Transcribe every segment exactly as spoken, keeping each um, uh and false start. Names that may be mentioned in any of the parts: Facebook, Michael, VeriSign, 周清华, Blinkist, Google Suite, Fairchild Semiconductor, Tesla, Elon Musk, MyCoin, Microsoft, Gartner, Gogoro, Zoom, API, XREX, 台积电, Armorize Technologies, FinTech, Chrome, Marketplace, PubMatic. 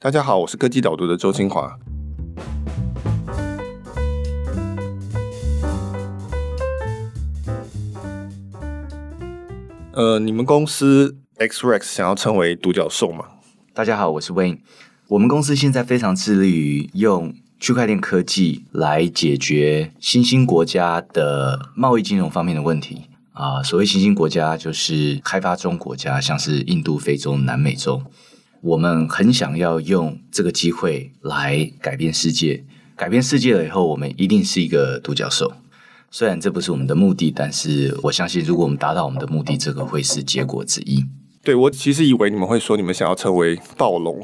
大家好，我是科技导读的周清华。呃，你们公司 X R E X 想要成为独角兽吗？大家好，我是 Wayne。我们公司现在非常致力于用区块链科技来解决新兴国家的贸易金融方面的问题。啊，所谓新兴国家就是开发中国家，像是印度、非洲、南美洲。我们很想要用这个机会来改变世界，改变世界了以后，我们一定是一个独角兽。虽然这不是我们的目的，但是我相信如果我们达到我们的目的，这个会是结果之一。对，我其实以为你们会说你们想要成为暴龙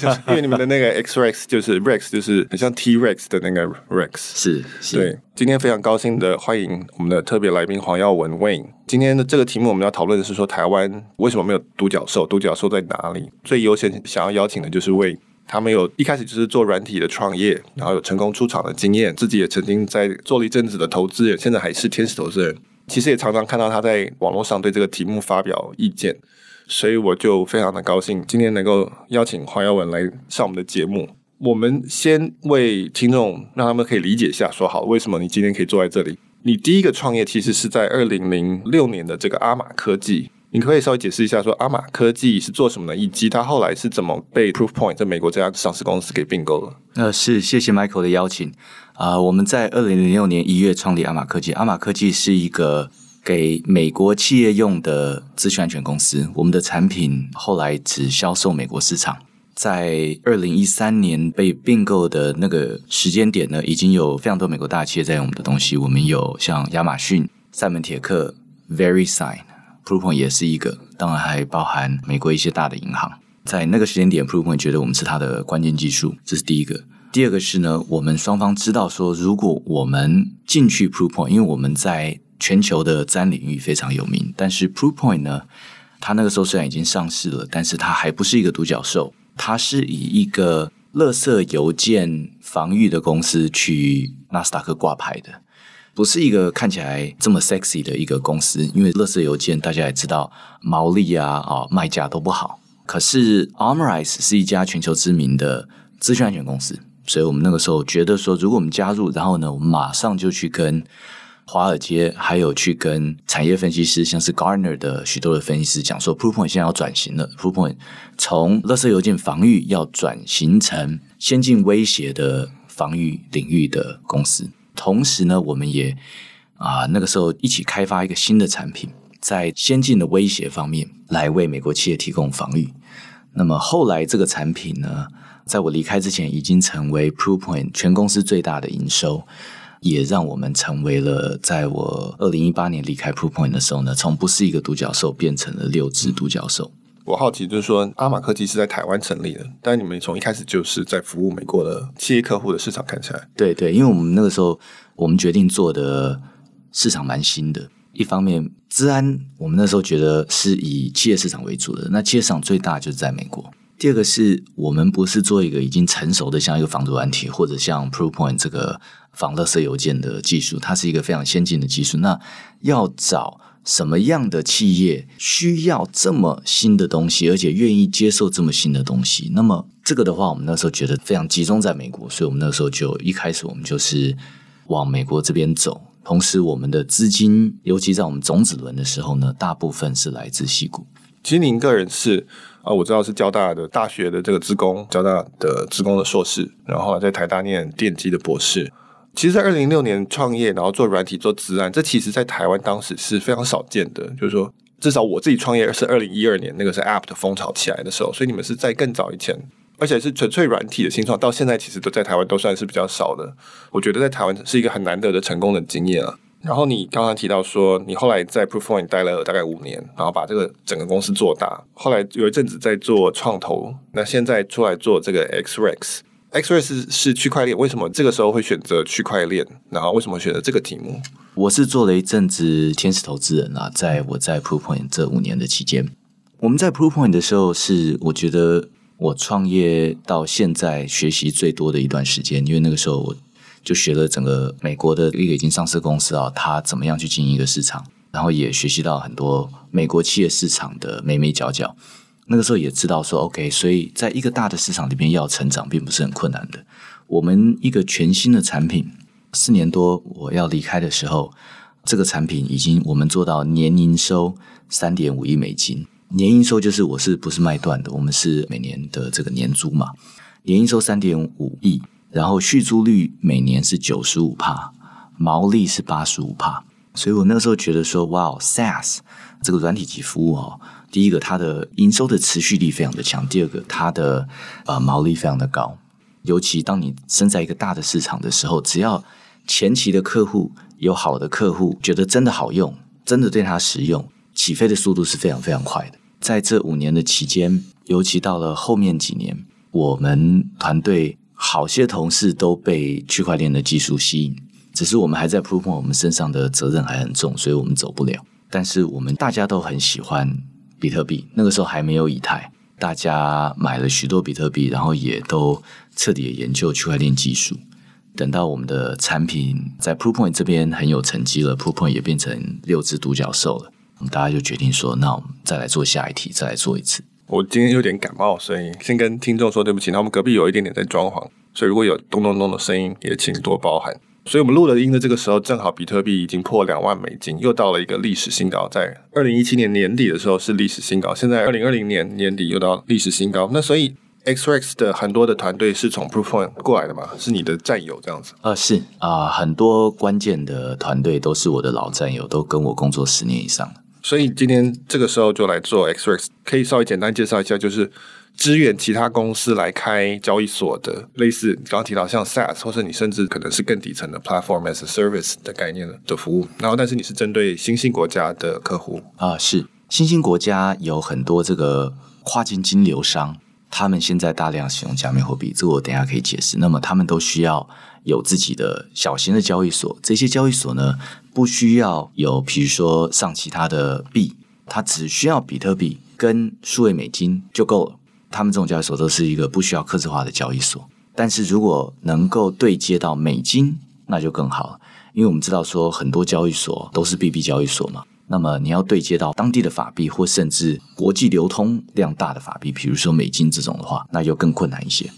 就是因为你们的那个 X R E X 就是 Rex 就是很像 T-Rex 的那个 Rex。 是, 是对，今天非常高兴的欢迎我们的特别来宾黄耀文 Wayne。 今天的这个题目我们要讨论的是说台湾为什么没有独角兽，独角兽在哪里。最优先想要邀请的就是 Wayne， 他们有一开始就是做软体的创业，然后有成功出场的经验，自己也曾经在做了一阵子的投资人，现在还是天使投资人。其实也常常看到他在网络上对这个题目发表意见，所以我就非常的高兴今天能够邀请黄耀文来上我们的节目。我们先为听众让他们可以理解一下说好为什么你今天可以坐在这里。你第一个创业其实是在二零零六年的这个阿玛科技，你可以稍微解释一下说阿玛科技是做什么的，以及它后来是怎么被 Proofpoint 在美国这家上市公司给并购了。呃，是，谢谢 Michael 的邀请。呃，我们在二零零六年一月创立阿玛科技。阿玛科技是一个给美国企业用的资讯安全公司，我们的产品后来只销售美国市场。在二零一三年被并购的那个时间点呢，已经有非常多美国大企业在用我们的东西。我们有像亚马逊、赛门铁克、VeriSign、Proofpoint 也是一个，当然还包含美国一些大的银行。在那个时间点 Proofpoint 觉得我们是它的关键技术，这是第一个。第二个是呢，我们双方知道说如果我们进去 Proofpoint， 因为我们在全球的资安领域非常有名，但是 Proofpoint 呢，它那个时候虽然已经上市了，但是它还不是一个独角兽，它是以一个垃圾邮件防御的公司去纳斯达克挂牌的，不是一个看起来这么 sexy 的一个公司。因为垃圾邮件大家也知道毛利啊、哦、卖价都不好，可是 Armorize 是一家全球知名的资讯安全公司，所以我们那个时候觉得说如果我们加入，然后呢我们马上就去跟华尔街还有去跟产业分析师，像是 Gartner 的许多的分析师讲说 Proofpoint 现在要转型了， Proofpoint 从垃圾邮件防御要转型成先进威胁的防御领域的公司。同时呢我们也啊、呃、那个时候一起开发一个新的产品，在先进的威胁方面来为美国企业提供防御。那么后来这个产品呢，在我离开之前已经成为 Proofpoint 全公司最大的营收，也让我们成为了，在我二零一八年离开 Proofpoint 的时候呢，从不是一个独角兽变成了六只独角兽。我好奇就是说阿玛科技是在台湾成立的，但你们从一开始就是在服务美国的企业客户的市场看起来。对对，因为我们那个时候我们决定做的市场蛮新的，一方面资安我们那时候觉得是以企业市场为主的，那企业市场最大就是在美国。第二个是我们不是做一个已经成熟的像一个防毒软体或者像 Proofpoint 这个防垃圾邮件的技术，它是一个非常先进的技术，那要找什么样的企业需要这么新的东西，而且愿意接受这么新的东西。那么这个的话我们那时候觉得非常集中在美国，所以我们那时候就一开始我们就是往美国这边走。同时我们的资金尤其在我们种子轮的时候呢，大部分是来自矽谷。其实您个人是啊，我知道是交大的大学的这个资工，交大的资工的硕士，然后在台大念电机的博士。其实在二零零六年创业，然后做软体做资安，这其实在台湾当时是非常少见的，就是说至少我自己创业是二零一二年，那个是 App 的风潮起来的时候，所以你们是在更早以前，而且是纯粹软体的新创，到现在其实都在台湾都算是比较少的。我觉得在台湾是一个很难得的成功的经验啊。然后你刚刚提到说你后来在 Proofpoint 待了大概五年，然后把这个整个公司做大，后来有一阵子在做创投，那现在出来做这个 X R E X。 X R E X 是区块链，为什么这个时候会选择区块链，然后为什么选择这个题目？我是做了一阵子天使投资人啦、啊、在我在 Proofpoint 这五年的期间。我们在 Proofpoint 的时候是我觉得我创业到现在学习最多的一段时间，因为那个时候我就学了整个美国的一个已经上市公司啊，它怎么样去经营一个市场，然后也学习到很多美国企业市场的眉眉角角。那个时候也知道说 OK， 所以在一个大的市场里面要成长并不是很困难的。我们一个全新的产品，四年多我要离开的时候，这个产品已经我们做到年营收 三点五亿美金，年营收就是我是不是卖断的，我们是每年的这个年租嘛，年营收 三点五亿，然后续租率每年是 百分之九十五， 毛利是 百分之八十五。 所以我那个时候觉得说哇 SaaS 这个软体级服务哦，第一个它的营收的持续力非常的强，第二个它的、呃、毛利非常的高，尤其当你身在一个大的市场的时候，只要前期的客户有好的客户觉得真的好用，真的对它实用，起飞的速度是非常非常快的。在这五年的期间，尤其到了后面几年，我们团队好些同事都被区块链的技术吸引，只是我们还在 Proofpoint， 我们身上的责任还很重，所以我们走不了。但是我们大家都很喜欢比特币，那个时候还没有以太，大家买了许多比特币，然后也都彻底研究区块链技术。等到我们的产品在 Proofpoint 这边很有成绩了， Proofpoint 也变成六只独角兽了，我们大家就决定说那我们再来做下一题，再来做一次。我今天有点感冒，所以先跟听众说对不起，那我们隔壁有一点点在装潢，所以如果有咚咚咚的声音也请多包涵。所以我们录了音的这个时候正好比特币已经破两万美金，又到了一个历史新高，在二零一七年年底的时候是历史新高，现在二零二零年年底又到历史新高。那所以 X R E X 的很多的团队是从 Proofpoint 过来的嘛？是你的战友这样子？呃，是啊、呃，很多关键的团队都是我的老战友，都跟我工作十年以上。所以今天这个时候就来做 X R E X， 可以稍微简单介绍一下，就是支援其他公司来开交易所的，类似你刚刚提到像 SaaS， 或是你甚至可能是更底层的 Platform as a Service 的概念的服务，然后但是你是针对新兴国家的客户啊、呃，是新兴国家有很多这个跨境金流商，他们现在大量使用加密货币，这我等一下可以解释。那么他们都需要有自己的小型的交易所，这些交易所呢不需要有比如说上其他的币，它只需要比特币跟数位美金就够了，他们这种交易所都是一个不需要客制化的交易所。但是如果能够对接到美金那就更好了，因为我们知道说很多交易所都是 B B 交易所嘛，那么你要对接到当地的法币或甚至国际流通量大的法币，比如说美金这种的话，那就更困难一些。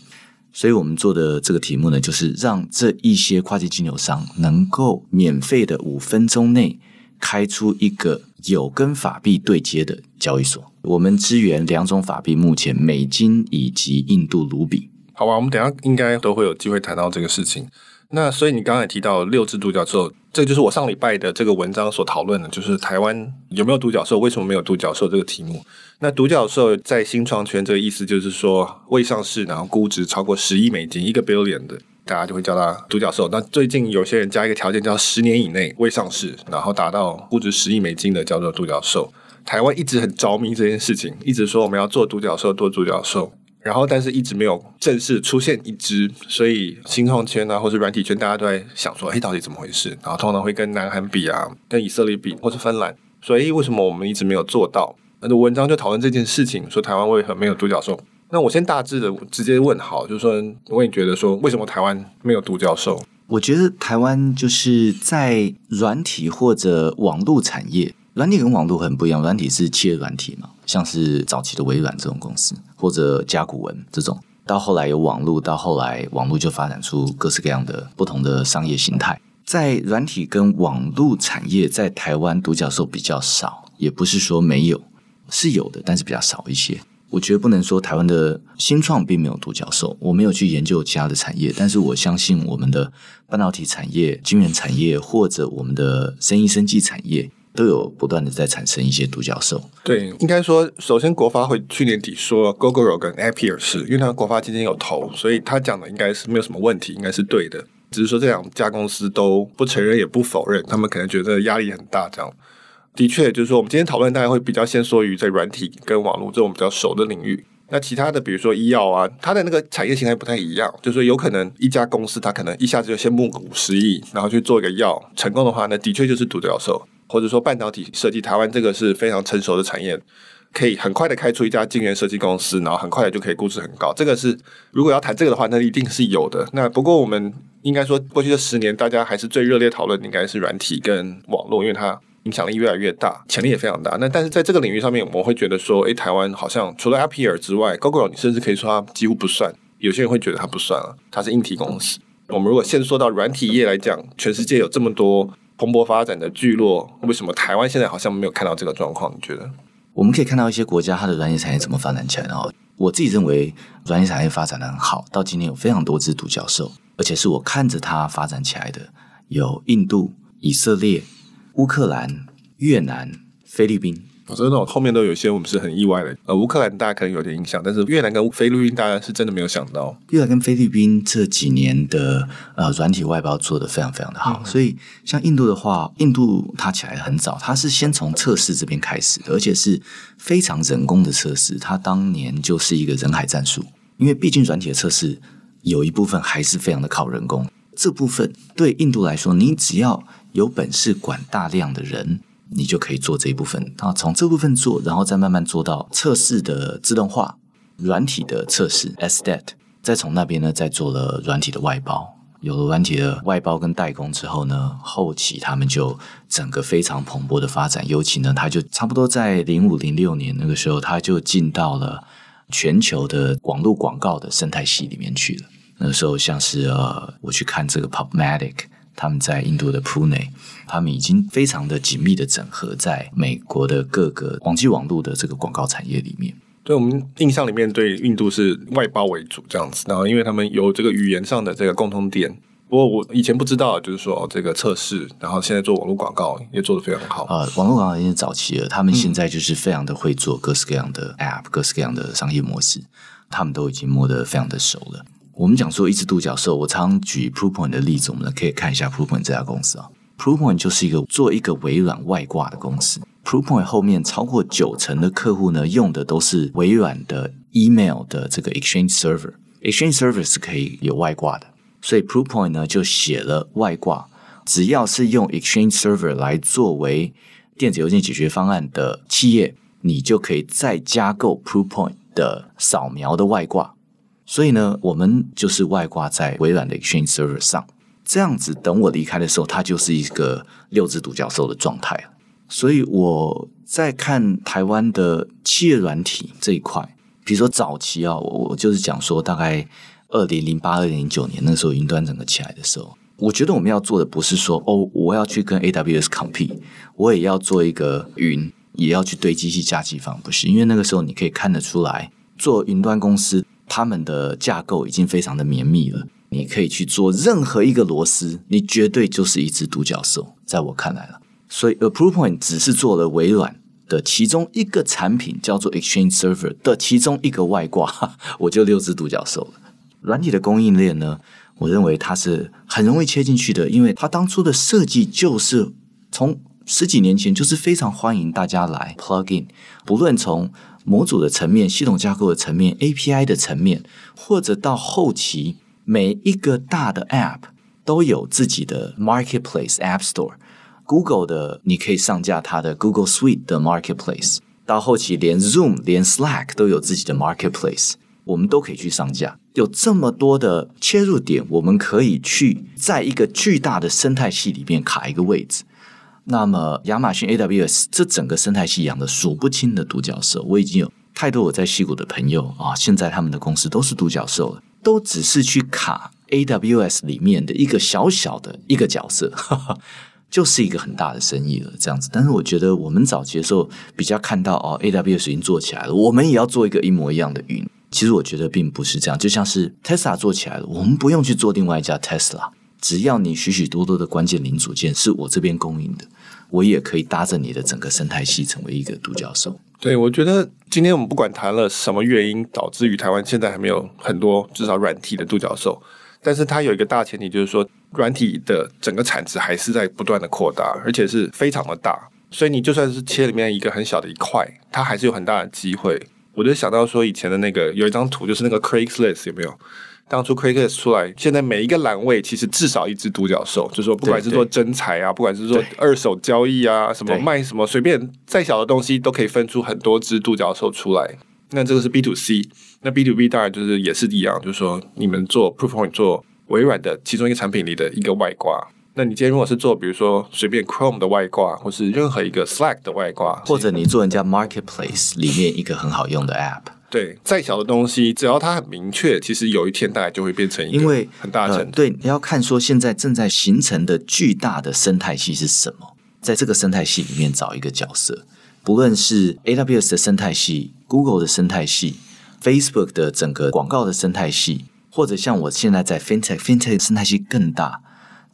所以我们做的这个题目呢，就是让这一些跨境金流商能够免费的五分钟内开出一个有跟法币对接的交易所。我们支援两种法币，目前美金以及印度卢比。好吧，我们等一下应该都会有机会谈到这个事情。那所以你刚才提到六只独角兽，这就是我上礼拜的这个文章所讨论的，就是台湾有没有独角兽，为什么没有独角兽这个题目。那独角兽在新创圈这个意思就是说未上市然后估值超过十亿美金，一个 billion 的大家就会叫它独角兽。那最近有些人加一个条件叫十年以内未上市然后达到估值十亿美金的叫做独角兽。台湾一直很着迷这件事情，一直说我们要做独角兽做独角兽，然后但是一直没有正式出现一支，所以新创圈啊或是软体圈大家都在想说诶到底怎么回事，然后通常会跟南韩比啊跟以色列比或是芬兰，所以为什么我们一直没有做到。那文章就讨论这件事情，说台湾为何没有独角兽。那我先大致的直接问好，就是说我也觉得说为什么台湾没有独角兽。我觉得台湾就是在软体或者网络产业，软体跟网络很不一样，软体是企业软体嘛，像是早期的微软这种公司或者甲骨文这种，到后来有网络，到后来网络就发展出各式各样的不同的商业形态。在软体跟网络产业在台湾独角兽比较少，也不是说没有，是有的但是比较少一些。我觉得不能说台湾的新创并没有独角兽，我没有去研究其他的产业，但是我相信我们的半导体产业、晶圆产业或者我们的生医生技产业都有不断的在产生一些独角兽。对，应该说首先国发会去年底说 Gogoro 跟 Appier 是因为他国发基金有投，所以他讲的应该是没有什么问题，应该是对的，只是说这两家公司都不承认也不否认，他们可能觉得压力很大这样。的确就是说我们今天讨论大概会比较先缩于在软体跟网络这种比较熟的领域，那其他的比如说医药啊它的那个产业形态不太一样，就是有可能一家公司它可能一下子就先募股十亿然后去做一个药，成功的话那的确就是独角兽。或者说半导体设计，台湾这个是非常成熟的产业，可以很快的开出一家晶圆设计公司，然后很快的就可以估值很高，这个是如果要谈这个的话那一定是有的。那不过我们应该说过去这十年大家还是最热烈讨论应该是软体跟网络，因为它影响力越来越大，潜力也非常大。那但是在这个领域上面，我们会觉得说，诶，台湾好像除了 Appier 之外 Gogoro 你甚至可以说它几乎不算，有些人会觉得它不算了，它是硬体公司。我们如果先说到软体业来讲，全世界有这么多蓬勃发展的聚落，为什么台湾现在好像没有看到这个状况？你觉得？我们可以看到一些国家它的软体产业怎么发展起来。我自己认为软体产业发展的很好，到今天有非常多支独角兽，而且是我看着它发展起来的，有印度、以色列、乌克兰、越南、菲律宾。我真的后面都有些我们是很意外的，呃，乌克兰大家可能有点印象，但是越南跟菲律宾大家是真的没有想到。越南跟菲律宾这几年的呃软体外包做得非常非常的好、嗯、所以像印度的话，印度它起来很早，它是先从测试这边开始的，而且是非常人工的测试，它当年就是一个人海战术，因为毕竟软体的测试有一部分还是非常的靠人工，这部分对印度来说，你只要有本事管大量的人，你就可以做这一部分，从这部分做，然后再慢慢做到测试的自动化，软体的测试 S D A T， 再从那边呢再做了软体的外包，有了软体的外包跟代工之后呢，后期他们就整个非常蓬勃的发展，尤其呢他就差不多在零五零六年那个时候，他就进到了全球的网络广告的生态系里面去了。那个时候像是呃，我去看这个 PubMatic，他们在印度的 Pune， 他们已经非常的紧密的整合在美国的各个网际网路的这个广告产业里面。对，我们印象里面对印度是外包为主这样子，然后因为他们有这个语言上的这个共通点。不过我以前不知道，就是说、哦、这个测试，然后现在做网络广告也做得非常好。呃，网络广告已经早期了，他们现在就是非常的会做各式各样的 App，、嗯、各式各样的商业模式，他们都已经摸得非常的熟了。我们讲说一只独角兽，我常举 Proofpoint 的例子，我们可以看一下 Proofpoint 这家公司啊。Proofpoint 就是一个做一个微软外挂的公司。Proofpoint 后面超过九成的客户呢，用的都是微软的 email 的这个 Exchange Server。Exchange Server 是可以有外挂的，所以 Proofpoint 呢就写了外挂，只要是用 Exchange Server 来作为电子邮件解决方案的企业，你就可以再加购 Proofpoint 的扫描的外挂。所以呢，我们就是外挂在微软的 Exchange Server 上，这样子等我离开的时候，它就是一个六只独角兽的状态了。所以我在看台湾的企业软体这一块，比如说早期啊，我就是讲说大概二零零八、二零零九年那时候云端整个起来的时候，我觉得我们要做的不是说哦，我要去跟 A W S compete， 我也要做一个云，也要去堆机器架机房，不是，因为那个时候你可以看得出来，做云端公司他们的架构已经非常的绵密了，你可以去做任何一个螺丝，你绝对就是一只独角兽，在我看来了。所以 Proofpoint 只是做了微软的其中一个产品叫做 Exchange Server 的其中一个外挂，我就六只独角兽了。软体的供应链呢，我认为它是很容易切进去的，因为它当初的设计就是从十几年前就是非常欢迎大家来 plug in， 不论从模组的层面、系统架构的层面、A P I 的层面，或者到后期每一个大的 App 都有自己的 Marketplace App Store， Google 的你可以上架它的 Google Suite 的 Marketplace， 到后期连 Zoom 连 Slack 都有自己的 Marketplace， 我们都可以去上架。有这么多的切入点，我们可以去在一个巨大的生态系里面卡一个位置。那么亚马逊 A W S 这整个生态系养的数不清的独角兽，我已经有太多我在矽谷的朋友啊，现在他们的公司都是独角兽了，都只是去卡 A W S 里面的一个小小的一个角色，哈哈，就是一个很大的生意了这样子。但是我觉得我们早期的时候比较看到哦 A W S 已经做起来了，我们也要做一个一模一样的云，其实我觉得并不是这样。就像是 Tesla 做起来了，我们不用去做另外一家 Tesla，只要你许许多多的关键零组件是我这边供应的，我也可以搭着你的整个生态系成为一个独角兽。对，我觉得今天我们不管谈了什么原因导致于台湾现在还没有很多至少软体的独角兽，但是它有一个大前提，就是说软体的整个产值还是在不断的扩大，而且是非常的大，所以你就算是切里面一个很小的一块，它还是有很大的机会。我就想到说以前的那个有一张图，就是那个 Craigslist， 有没有？当初 Craigslist 出来，现在每一个栏位其实至少一只独角兽，就是说不管是做真材啊，不管是做二手交易啊，什么卖什么，随便再小的东西都可以分出很多只独角兽出来。那这个是 B to C， 那 B to B 当然就是也是一样，就是说你们做 Proofpoint 做微软的其中一个产品里的一个外挂，那你今天如果是做比如说随便 Chrome 的外挂，或是任何一个 Slack 的外挂，或者你做人家 Marketplace 里面一个很好用的 App， 对，再小的东西只要它很明确，其实有一天大概就会变成一个很大的程度、呃、对，你要看说现在正在形成的巨大的生态系是什么，在这个生态系里面找一个角色，不论是 A W S 的生态系， Google 的生态系， Facebook 的整个广告的生态系，或者像我现在在 FinTech FinTech 生态系更大，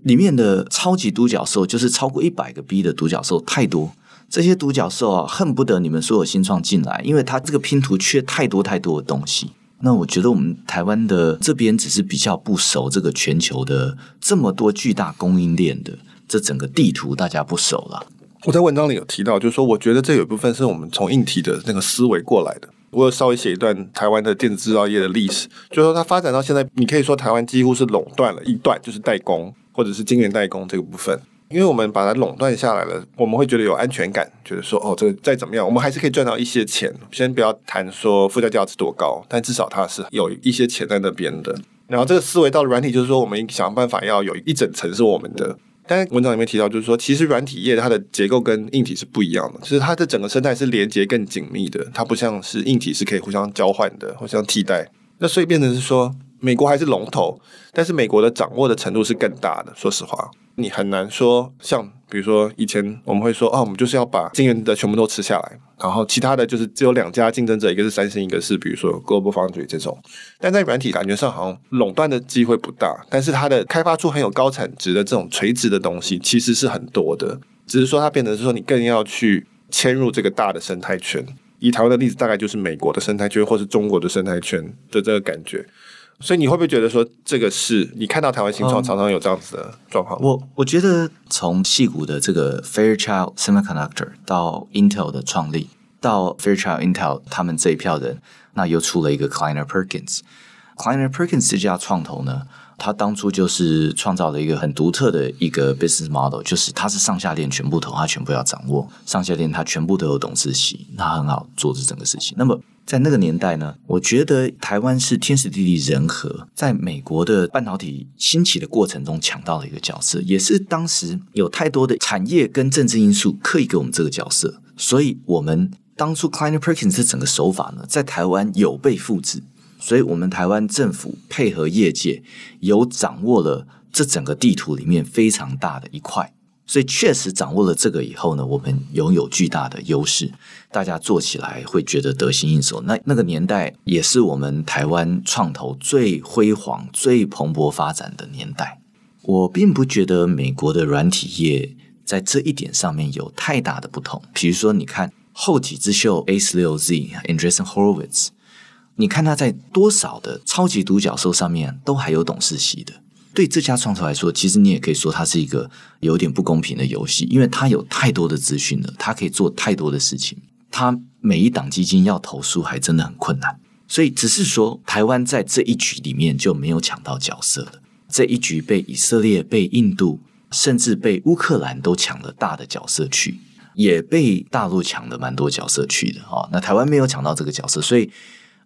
里面的超级独角兽，就是超过一百个 B 的独角兽太多，这些独角兽啊，恨不得你们所有新创进来，因为它这个拼图缺太多太多的东西。那我觉得我们台湾的这边只是比较不熟这个全球的这么多巨大供应链的这整个地图，大家不熟了。我在文章里有提到，就是说我觉得这有一部分是我们从硬体的那个思维过来的。我有稍微写一段台湾的电子制造业的历史，就是说它发展到现在，你可以说台湾几乎是垄断了一段，就是代工或者是晶圆代工这个部分，因为我们把它垄断下来了，我们会觉得有安全感，觉得说哦，这个再怎么样我们还是可以赚到一些钱，先不要谈说附加价值多高，但至少它是有一些钱在那边的。然后这个思维到了软体，就是说我们想办法要有一整层是我们的。但文章里面提到，就是说其实软体业它的结构跟硬体是不一样的，就是它的整个生态是连接更紧密的，它不像是硬体是可以互相交换的，互相替代。那所以变成是说美国还是龙头，但是美国的掌握的程度是更大的，说实话你很难说，像比如说以前我们会说、哦、我们就是要把晶圆的全部都吃下来，然后其他的就是只有两家竞争者，一个是三星，一个是比如说 Global Foundry 这种。但在软体感觉上好像垄断的机会不大，但是它的开发出很有高产值的这种垂直的东西其实是很多的，只是说它变成是说你更要去迁入这个大的生态圈。以台湾的例子大概就是美国的生态圈或是中国的生态圈的这个感觉。所以你会不会觉得说这个是你看到台湾新创常常有这样子的状况、嗯、我我觉得从矽谷的这个 Fairchild Semiconductor 到 Intel 的创立，到 Fairchild Intel 他们这一票人，那又出了一个 Kleiner Perkins Kleiner Perkins 这家创投呢，他当初就是创造了一个很独特的一个 business model， 就是他是上下链全部投，他全部要掌握上下链，他全部都有董事席，他很好做这整个事情。那么在那个年代呢，我觉得台湾是天时地利人和，在美国的半导体兴起的过程中抢到了一个角色，也是当时有太多的产业跟政治因素刻意给我们这个角色，所以我们当初 Kleiner Perkins 这整个手法呢，在台湾有被复制，所以我们台湾政府配合业界有掌握了这整个地图里面非常大的一块，所以确实掌握了这个以后呢，我们拥有巨大的优势，大家做起来会觉得得心应手。那那个年代也是我们台湾创投最辉煌最蓬勃发展的年代。我并不觉得美国的软体业在这一点上面有太大的不同，比如说你看后起之秀 A 十六 Z Andreessen Horowitz，你看他在多少的超级独角兽上面都还有董事席的。对这家创投来说，其实你也可以说它是一个有点不公平的游戏，因为它有太多的资讯了，它可以做太多的事情，它每一档基金要投诉还真的很困难。所以只是说台湾在这一局里面就没有抢到角色了，这一局被以色列、被印度，甚至被乌克兰都抢了大的角色去，也被大陆抢了蛮多角色去的、哦、那台湾没有抢到这个角色，所以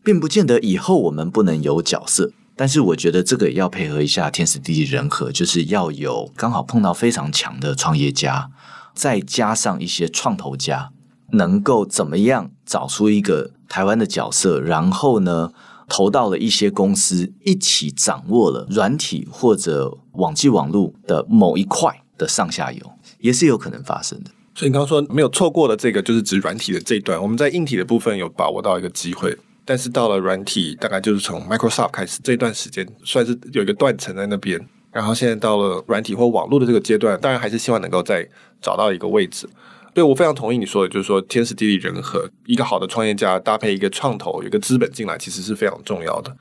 并不见得以后我们不能有角色，但是我觉得这个也要配合一下天时地利人和，就是要有刚好碰到非常强的创业家，再加上一些创投家，能够怎么样找出一个台湾的角色，然后呢投到了一些公司，一起掌握了软体或者网际网路的某一块的上下游，也是有可能发生的。所以你刚刚说没有错过的这个就是指软体的这一段，我们在硬体的部分有把握到一个机会，但是到了软体大概就是从 Microsoft 开始，这段时间算是有一个断层在那边，然后现在到了软体或网络的这个阶段，当然还是希望能够再找到一个位置。对，我非常同意你说的，就是说天时地利人和，一个好的创业家搭配一个创投，有一个资本进来其实是非常重要的。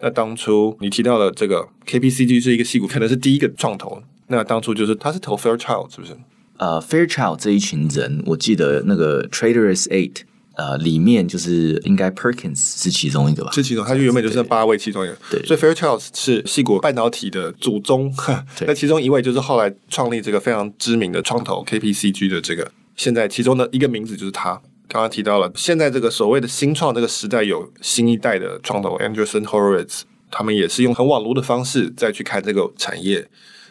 那当初你提到的这个 K P C G 是一个矽谷可能是第一个创投，那当初就是他是投 Fairchild 是不是？呃、uh, Fairchild 这一群人，我记得那个 Traders eight呃，里面就是应该 Perkins 是其中一个吧，是其中，他就原本就是八位其中一个，对，所以 Fairchild 是矽谷半导体的祖宗，那其中一位就是后来创立这个非常知名的创投 K P C G 的这个，现在其中的一个名字就是他。刚刚提到了，现在这个所谓的新创这个时代有新一代的创投 Andreessen Horowitz， 他们也是用很网络的方式再去看这个产业。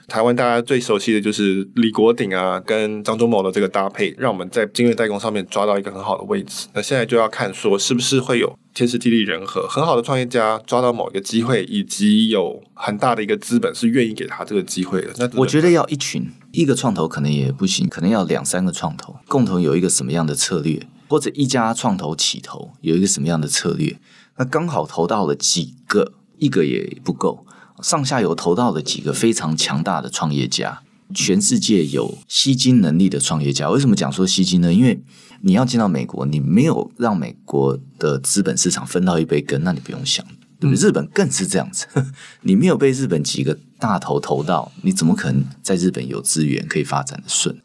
台湾大家最熟悉的就是李国鼎啊跟张忠谋的这个搭配，让我们在晶圆代工上面抓到一个很好的位置。那现在就要看说是不是会有天时地利人和，很好的创业家抓到某一个机会，以及有很大的一个资本是愿意给他这个机会的。那我觉得要一群，一个创投可能也不行，可能要两三个创投共同有一个什么样的策略，或者一家创投起投有一个什么样的策略，那刚好投到了几个，一个也不够，上下游投到了几个非常强大的创业家，全世界有吸金能力的创业家。为什么讲说吸金呢？因为你要进到美国，你没有让美国的资本市场分到一杯羹，那你不用想，对不对？嗯、日本更是这样子，你没有被日本几个大头投到，你怎么可能在日本有资源可以发展的顺？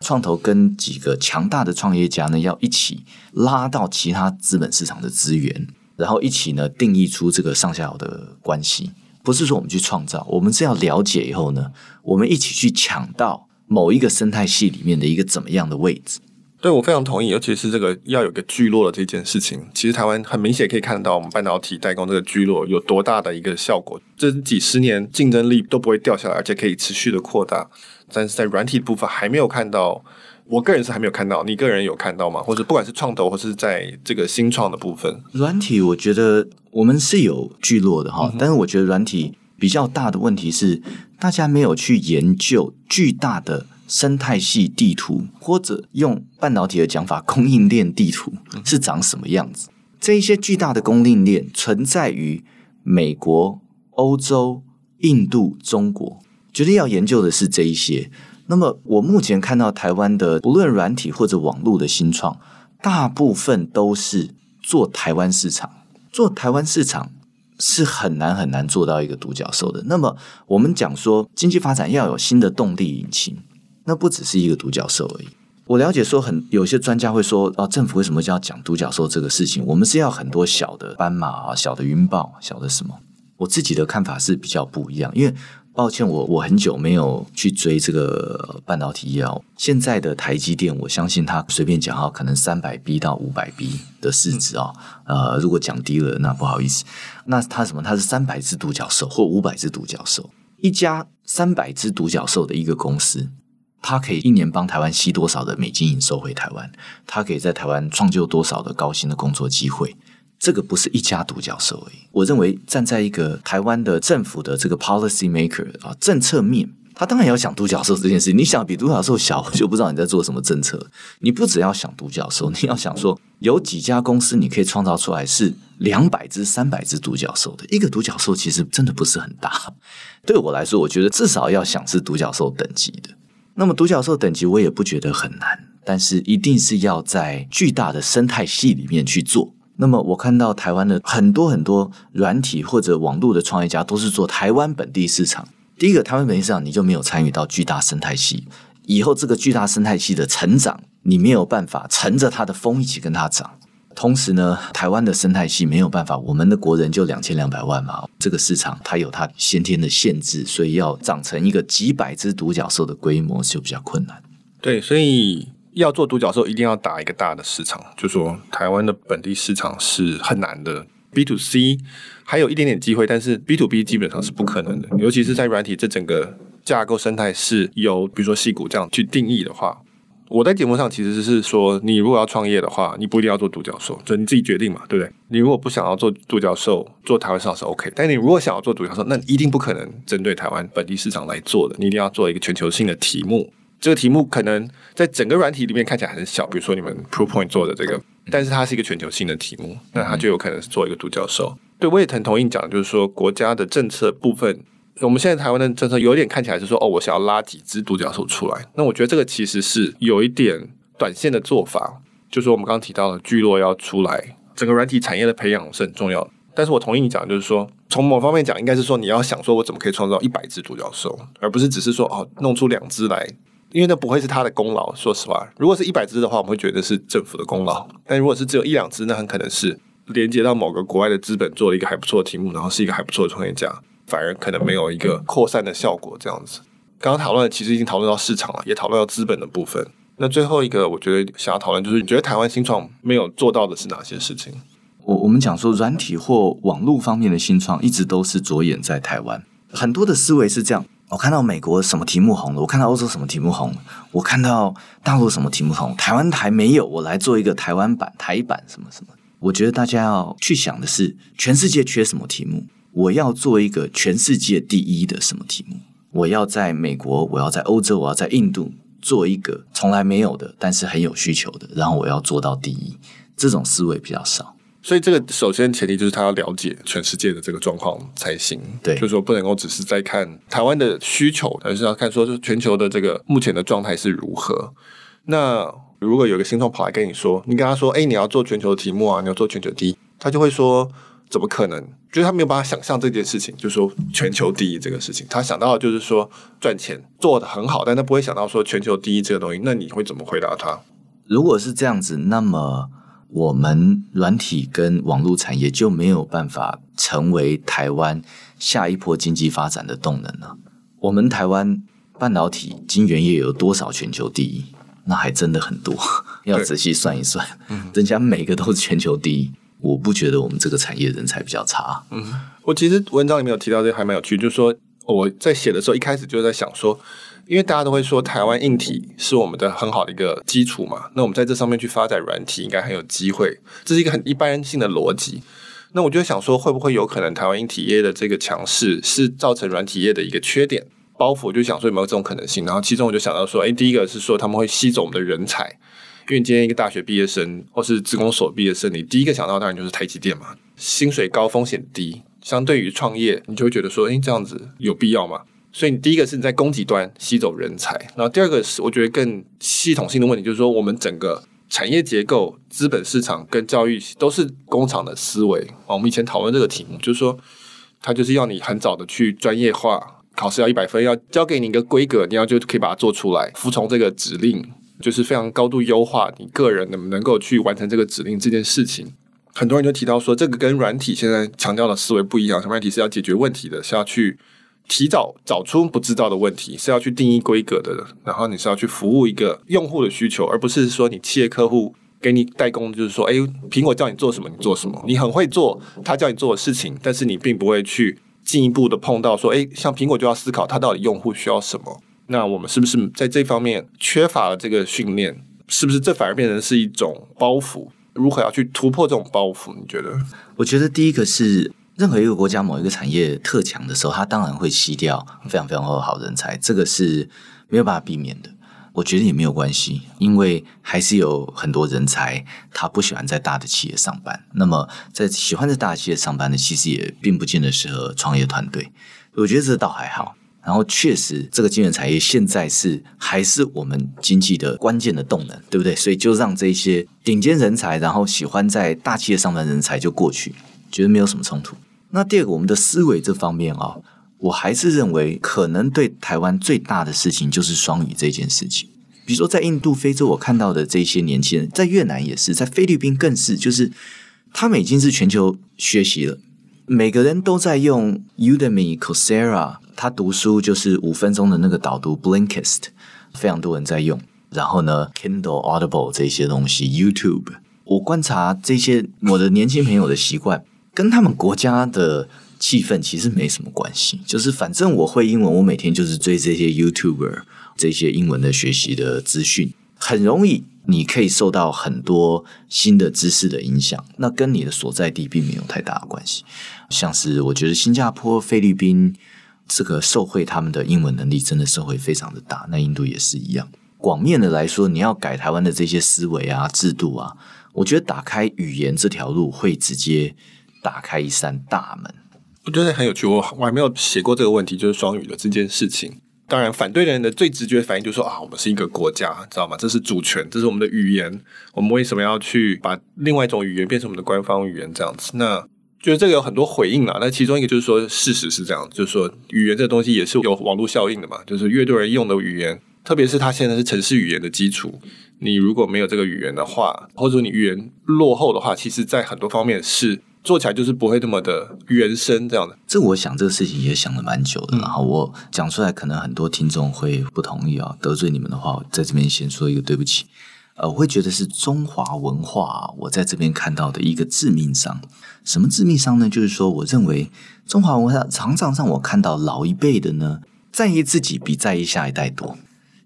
创投跟几个强大的创业家呢，要一起拉到其他资本市场的资源，然后一起呢定义出这个上下游的关系。不是说我们去创造，我们是要了解以后呢，我们一起去抢到某一个生态系里面的一个怎么样的位置。对，我非常同意，尤其是这个要有个聚落的这件事情，其实台湾很明显可以看到我们半导体代工这个聚落有多大的一个效果，这几十年竞争力都不会掉下来，而且可以持续的扩大。但是在软体部分还没有看到，我个人是还没有看到，你个人有看到吗？或者不管是创投或是在这个新创的部分，软体我觉得我们是有聚落的哈，但是我觉得软体比较大的问题是大家没有去研究巨大的生态系地图，或者用半导体的讲法，供应链地图是长什么样子。这一些巨大的供应链存在于美国、欧洲、印度、中国，绝对要研究的是这一些。那么我目前看到台湾的不论软体或者网络的新创，大部分都是做台湾市场，做台湾市场是很难很难做到一个独角兽的。那么我们讲说经济发展要有新的动力引擎，那不只是一个独角兽而已。我了解说很有些专家会说、啊、政府为什么就要讲独角兽这个事情，我们是要很多小的斑马、啊、小的云豹、小的什么。我自己的看法是比较不一样，因为抱歉，我我很久没有去追这个半导体业啊。现在的台积电，我相信他随便讲啊，可能三百 B 到五百 B 的市值啊、哦。呃，如果讲低了，那不好意思。那他什么？他是三百只独角兽或五百只独角兽，一家三百只独角兽的一个公司，他可以一年帮台湾吸多少的美金营收回台湾？他可以在台湾创就多少的高薪的工作机会？这个不是一家独角兽而已。我认为站在一个台湾的政府的这个 policy maker 啊，政策面，他当然要想独角兽这件事。你想比独角兽小，我就不知道你在做什么政策。你不只要想独角兽，你要想说有几家公司你可以创造出来是两百只、三百只独角兽的。一个独角兽其实真的不是很大。对我来说，我觉得至少要想是独角兽等级的。那么独角兽等级我也不觉得很难，但是一定是要在巨大的生态系里面去做。那么我看到台湾的很多很多软体或者网络的创业家都是做台湾本地市场。第一个，台湾本地市场你就没有参与到巨大生态系，以后这个巨大生态系的成长，你没有办法乘着它的风一起跟它涨。同时呢，台湾的生态系没有办法，我们的国人就两千两百万嘛，这个市场它有它先天的限制，所以要长成一个几百只独角兽的规模就比较困难。对，所以要做独角兽一定要打一个大的市场，就说台湾的本地市场是很难的。 B to C 还有一点点机会，但是 B to B 基本上是不可能的，尤其是在软体这整个架构生态是由比如说矽谷这样去定义的话，我在节目上其实是说你如果要创业的话，你不一定要做独角兽，就你自己决定嘛，对不对？你如果不想要做独角兽，做台湾市场是 OK， 但你如果想要做独角兽，那一定不可能针对台湾本地市场来做的，你一定要做一个全球性的题目。这个题目可能在整个软体里面看起来很小，比如说你们 Proofpoint 做的这个，但是它是一个全球性的题目，那它就有可能是做一个独角兽。对，我也很同意你讲的，就是说国家的政策部分，我们现在台湾的政策有点看起来是说，哦，我想要拉几只独角兽出来。那我觉得这个其实是有一点短线的做法，就是我们刚刚提到的聚落要出来，整个软体产业的培养是很重要的。但是我同意你讲，就是说从某方面讲，应该是说你要想说我怎么可以创造一百只独角兽，而不是只是说哦弄出两只来。因为那不会是他的功劳，说实话，如果是一百只的话，我们会觉得是政府的功劳，但如果是只有一两只，那很可能是连接到某个国外的资本做了一个还不错的题目，然后是一个还不错的创业家，反而可能没有一个扩散的效果这样子。刚刚讨论的其实已经讨论到市场了，也讨论到资本的部分。那最后一个我觉得想要讨论就是，你觉得台湾新创没有做到的是哪些事情？我我们讲说软体或网络方面的新创一直都是着眼在台湾，很多的思维是这样，我看到美国什么题目红了，我看到欧洲什么题目红了，我看到大陆什么题目红，台湾还没有，我来做一个台湾版、台版什么什么。我觉得大家要去想的是，全世界缺什么题目，我要做一个全世界第一的什么题目。我要在美国，我要在欧洲，我要在印度做一个从来没有的，但是很有需求的，然后我要做到第一。这种思维比较少。所以这个首先前提就是他要了解全世界的这个状况才行，对，就是说不能够只是在看台湾的需求，而是要看说全球的这个目前的状态是如何。那如果有个新创跑来跟你说，你跟他说，哎、欸，你要做全球的题目啊，你要做全球第一，他就会说怎么可能？就是他没有办法想象这件事情，就是说全球第一这个事情，他想到的就是说赚钱做得很好，但他不会想到说全球第一这个东西。那你会怎么回答他？如果是这样子，那么我们软体跟网络产业就没有办法成为台湾下一波经济发展的动能了。我们台湾半导体、晶圆业有多少全球第一？那还真的很多，要仔细算一算，人家每个都是全球第一。我不觉得我们这个产业人才比较差。嗯，我其实文章里面有提到这个还蛮有趣，就是说我在写的时候一开始就在想说，因为大家都会说台湾硬体是我们的很好的一个基础嘛，那我们在这上面去发展软体应该很有机会，这是一个很一般性的逻辑。那我就想说，会不会有可能台湾硬体业的这个强势是造成软体业的一个缺点包袱？我就想说有没有这种可能性。然后其中我就想到说，哎，第一个是说他们会吸走我们的人才，因为今天一个大学毕业生或是职工所毕业生，你第一个想到当然就是台积电嘛，薪水高风险低，相对于创业你就会觉得说，哎，这样子有必要吗？所以你第一个是你在供给端吸走人才，然后第二个是我觉得更系统性的问题，就是说我们整个产业结构、资本市场跟教育都是工厂的思维。我们以前讨论这个题目，就是说它就是要你很早的去专业化，考试要一百分，要交给你一个规格，你要就可以把它做出来，服从这个指令，就是非常高度优化你个人能不能够去完成这个指令这件事情。很多人就提到说，这个跟软体现在强调的思维不一样，软体是要解决问题的，是要去提早找出不知道的问题，是要去定义规格的，然后你是要去服务一个用户的需求，而不是说你企业客户给你代工，就是说，哎，苹果叫你做什么你做什么，你很会做他叫你做的事情，但是你并不会去进一步的碰到说，哎，像苹果就要思考它到底用户需要什么。那我们是不是在这方面缺乏了这个训练？是不是这反而变成是一种包袱？如何要去突破这种包袱？你觉得？我觉得第一个是，任何一个国家某一个产业特强的时候，它当然会吸掉非常非常好人才，这个是没有办法避免的。我觉得也没有关系，因为还是有很多人才他不喜欢在大的企业上班，那么在喜欢在大的企业上班的其实也并不见得适合创业团队，我觉得这倒还好。然后确实这个晶圆产业现在是还是我们经济的关键的动能，对不对？所以就让这些顶尖人才，然后喜欢在大企业上班人才就过去，觉得没有什么冲突。那第二个，我们的思维这方面啊、哦，我还是认为可能对台湾最大的事情就是双语这件事情。比如说在印度、非洲，我看到的这些年轻人，在越南也是，在菲律宾更是，就是他们已经是全球学习了，每个人都在用 Udemy、Coursera， 他读书就是五分钟的那个导读 Blinkist， 非常多人在用。然后呢 ，Kindle、Audible 这些东西 ，YouTube， 我观察这些我的年轻朋友的习惯。跟他们国家的气氛其实没什么关系，就是反正我会英文，我每天就是追这些 YouTuber 这些英文的学习的资讯，很容易你可以受到很多新的知识的影响，那跟你的所在地并没有太大的关系。像是我觉得新加坡、菲律宾这个受惠他们的英文能力真的受惠非常的大，那印度也是一样。广面的来说，你要改台湾的这些思维啊、制度啊，我觉得打开语言这条路会直接打开一扇大门。我觉得很有趣，我还没有写过这个问题，就是双语的这件事情。当然反对的人的最直觉反应就是说，啊，我们是一个国家，知道吗？这是主权，这是我们的语言，我们为什么要去把另外一种语言变成我们的官方语言这样子？那觉得这个有很多回应啦，那其中一个就是说事实是这样，就是说语言这东西也是有网络效应的嘛，就是越多人用的语言，特别是它现在是程式语言的基础，你如果没有这个语言的话，或者说你语言落后的话，其实在很多方面是做起来就是不会那么的原生这样的。这我想这个事情也想了蛮久的、嗯、然后我讲出来可能很多听众会不同意啊、哦，得罪你们的话我在这边先说一个对不起。呃，我会觉得是中华文化、啊、我在这边看到的一个致命伤。什么致命伤呢？就是说我认为中华文化常常让我看到老一辈的呢，在意自己比在意下一代多。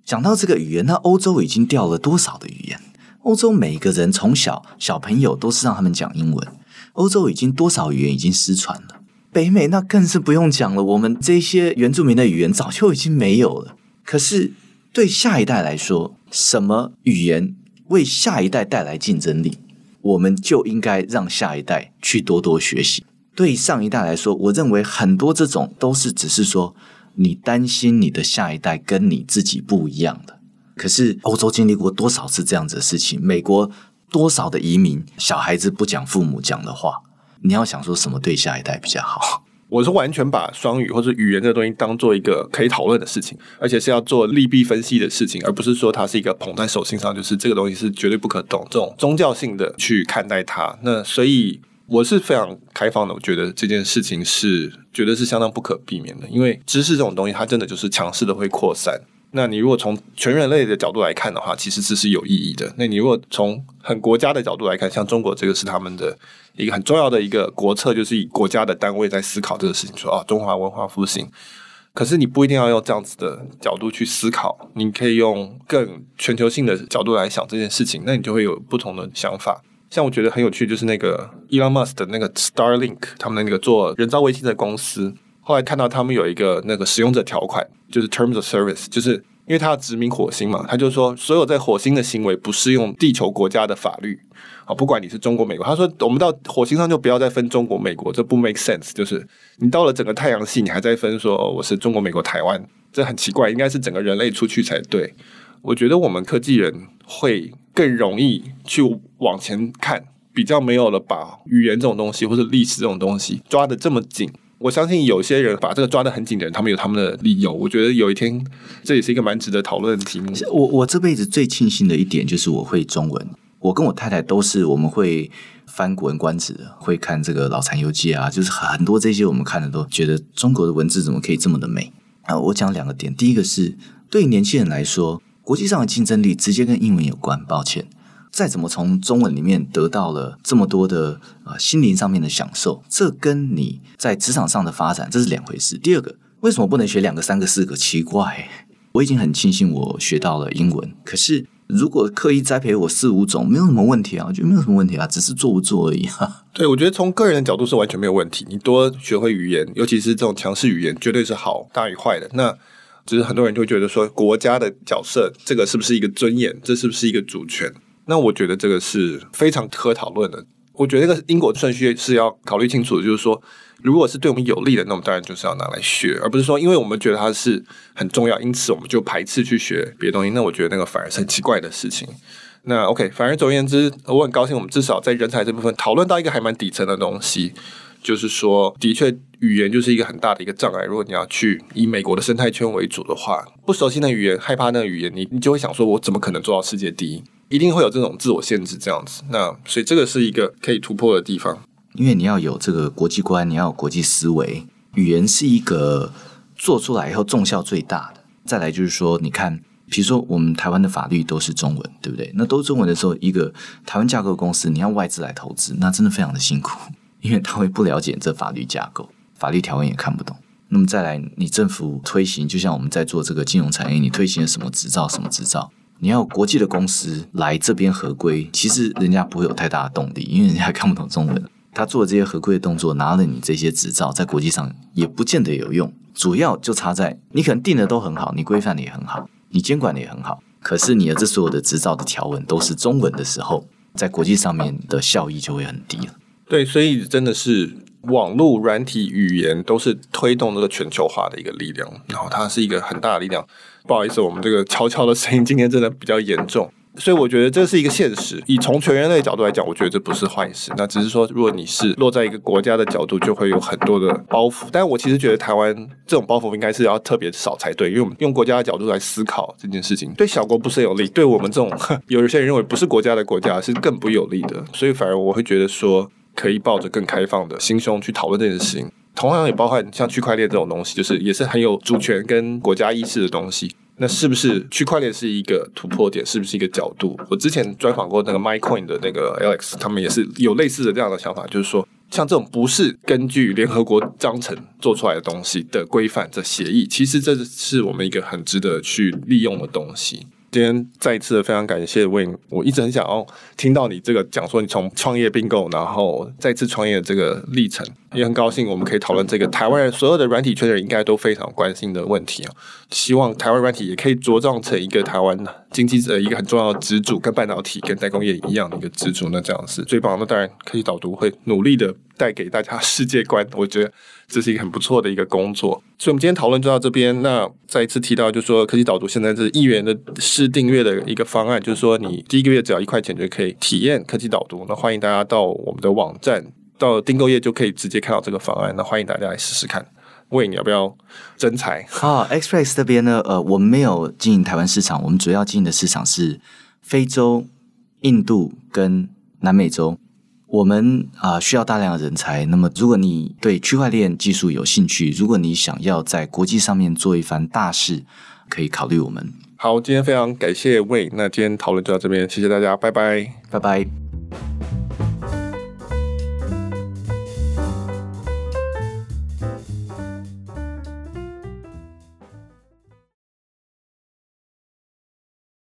讲到这个语言，那欧洲已经掉了多少的语言？欧洲每一个人从小小朋友都是让他们讲英文，欧洲已经多少语言已经失传了。北美那更是不用讲了，我们这些原住民的语言早就已经没有了。可是对下一代来说，什么语言为下一代带来竞争力，我们就应该让下一代去多多学习。对上一代来说，我认为很多这种都是只是说你担心你的下一代跟你自己不一样的。可是欧洲经历过多少次这样子的事情，美国多少的移民小孩子不讲父母讲的话，你要想说什么对下一代比较好。我是完全把双语或者语言这东西当做一个可以讨论的事情，而且是要做利弊分析的事情，而不是说它是一个捧在手心上，就是这个东西是绝对不可动，这种宗教性的去看待它。那所以我是非常开放的，我觉得这件事情是绝对是相当不可避免的，因为知识这种东西它真的就是强势的会扩散。那你如果从全人类的角度来看的话，其实这是有意义的。那你如果从很国家的角度来看，像中国这个是他们的一个很重要的一个国策，就是以国家的单位在思考这个事情，说啊，中华文化复兴。可是你不一定要用这样子的角度去思考，你可以用更全球性的角度来想这件事情，那你就会有不同的想法。像我觉得很有趣，就是那个 Elon Musk 的那个 Starlink， 他们那个做人造卫星的公司，后来看到他们有一个那个使用者条款，就是 Terms of Service， 就是因为他要殖民火星嘛，他就说所有在火星的行为不适用地球国家的法律，不管你是中国美国，他说我们到火星上就不要再分中国美国，这不 make sense， 就是你到了整个太阳系你还在分说、哦、我是中国美国台湾，这很奇怪，应该是整个人类出去才对。我觉得我们科技人会更容易去往前看，比较没有了把语言这种东西或是历史这种东西抓得这么紧。我相信有些人把这个抓得很紧的人，他们有他们的理由，我觉得有一天这也是一个蛮值得讨论的题目。我我这辈子最庆幸的一点就是我会中文，我跟我太太都是我们会翻古文观止，会看这个老残游记啊，就是很多这些我们看的都觉得中国的文字怎么可以这么的美啊。我讲两个点，第一个是对年轻人来说，国际上的竞争力直接跟英文有关，抱歉，再怎么从中文里面得到了这么多的、呃、心灵上面的享受，这跟你在职场上的发展这是两回事。第二个，为什么不能学两个三个四个？奇怪，我已经很庆幸我学到了英文，可是如果刻意栽培我四五种，没有什么问题啊，我觉得没有什么问题啊，只是做不做而已啊。对，我觉得从个人的角度是完全没有问题，你多学会语言，尤其是这种强势语言，绝对是好大于坏的。那只是很多人就会觉得说国家的角色这个是不是一个尊严，这是不是一个主权，那我觉得这个是非常可讨论的。我觉得这个因果顺序是要考虑清楚的，就是说如果是对我们有利的，那我们当然就是要拿来学，而不是说因为我们觉得它是很重要，因此我们就排斥去学别的东西，那我觉得那个反而是很奇怪的事情。那 OK， 反而总而言之，我很高兴我们至少在人才这部分讨论到一个还蛮底层的东西，就是说的确语言就是一个很大的一个障碍。如果你要去以美国的生态圈为主的话，不熟悉那语言，害怕那语言，你你就会想说我怎么可能做到世界第一，一定会有这种自我限制这样子。那所以这个是一个可以突破的地方，因为你要有这个国际观，你要有国际思维，语言是一个做出来以后重效最大的。再来就是说你看比如说我们台湾的法律都是中文，对不对？那都是中文的时候，一个台湾架构公司你要外资来投资，那真的非常的辛苦，因为他会不了解这法律架构，法律条文也看不懂。那么再来你政府推行，就像我们在做这个金融产业，你推行了什么执照什么执照，你要有国际的公司来这边合规，其实人家不会有太大的动力，因为人家看不懂中文，他做的这些合规的动作，拿了你这些执照，在国际上也不见得有用。主要就差在你可能定的都很好，你规范的也很好，你监管的也很好，可是你的这所有的执照的条文都是中文的时候，在国际上面的效益就会很低了。对，所以真的是网络软体语言都是推动这个全球化的一个力量，然后它是一个很大的力量。不好意思，我们这个悄悄的声音今天真的比较严重，所以我觉得这是一个现实，以从全人类的角度来讲，我觉得这不是坏事。那只是说如果你是落在一个国家的角度，就会有很多的包袱，但我其实觉得台湾这种包袱应该是要特别少才对，因为我们用国家的角度来思考这件事情，对小国不是有利，对我们这种有些人认为不是国家的国家是更不有利的。所以反而我会觉得说可以抱着更开放的心胸去讨论这件事情，同样也包含像区块链这种东西，就是也是很有主权跟国家意识的东西。那是不是区块链是一个突破点，是不是一个角度？我之前专访过那个 MyCoin 的那个 Alex， 他们也是有类似的这样的想法，就是说像这种不是根据联合国章程做出来的东西的规范的协议，其实这是我们一个很值得去利用的东西。今天再一次的非常感谢 Wayne， 我一直很想要听到你这个讲说你从创业并购然后再次创业的这个历程，也很高兴我们可以讨论这个台湾人所有的软体圈的人应该都非常关心的问题，希望台湾软体也可以茁壮成一个台湾经济的一个很重要的支柱，跟半导体跟代工业一样的一个支柱，那这样是最棒。那当然科技导读会努力的带给大家世界观，我觉得这是一个很不错的一个工作。所以我们今天讨论就到这边。那再一次提到就是说科技导读现在是一元的试订阅的一个方案，就是说你第一个月只要一块钱就可以体验科技导读，那欢迎大家到我们的网站到订购页就可以直接看到这个方案，那欢迎大家来试试看。Wayne，你要不要征才啊 ？XREX 这边呢，呃，我们没有经营台湾市场，我们主要经营的市场是非洲、印度跟南美洲。我们啊、呃、需要大量的人才。那么，如果你对区块链技术有兴趣，如果你想要在国际上面做一番大事，可以考虑我们。好，今天非常感谢 Wayne， 那今天讨论就到这边，谢谢大家，拜拜，拜拜。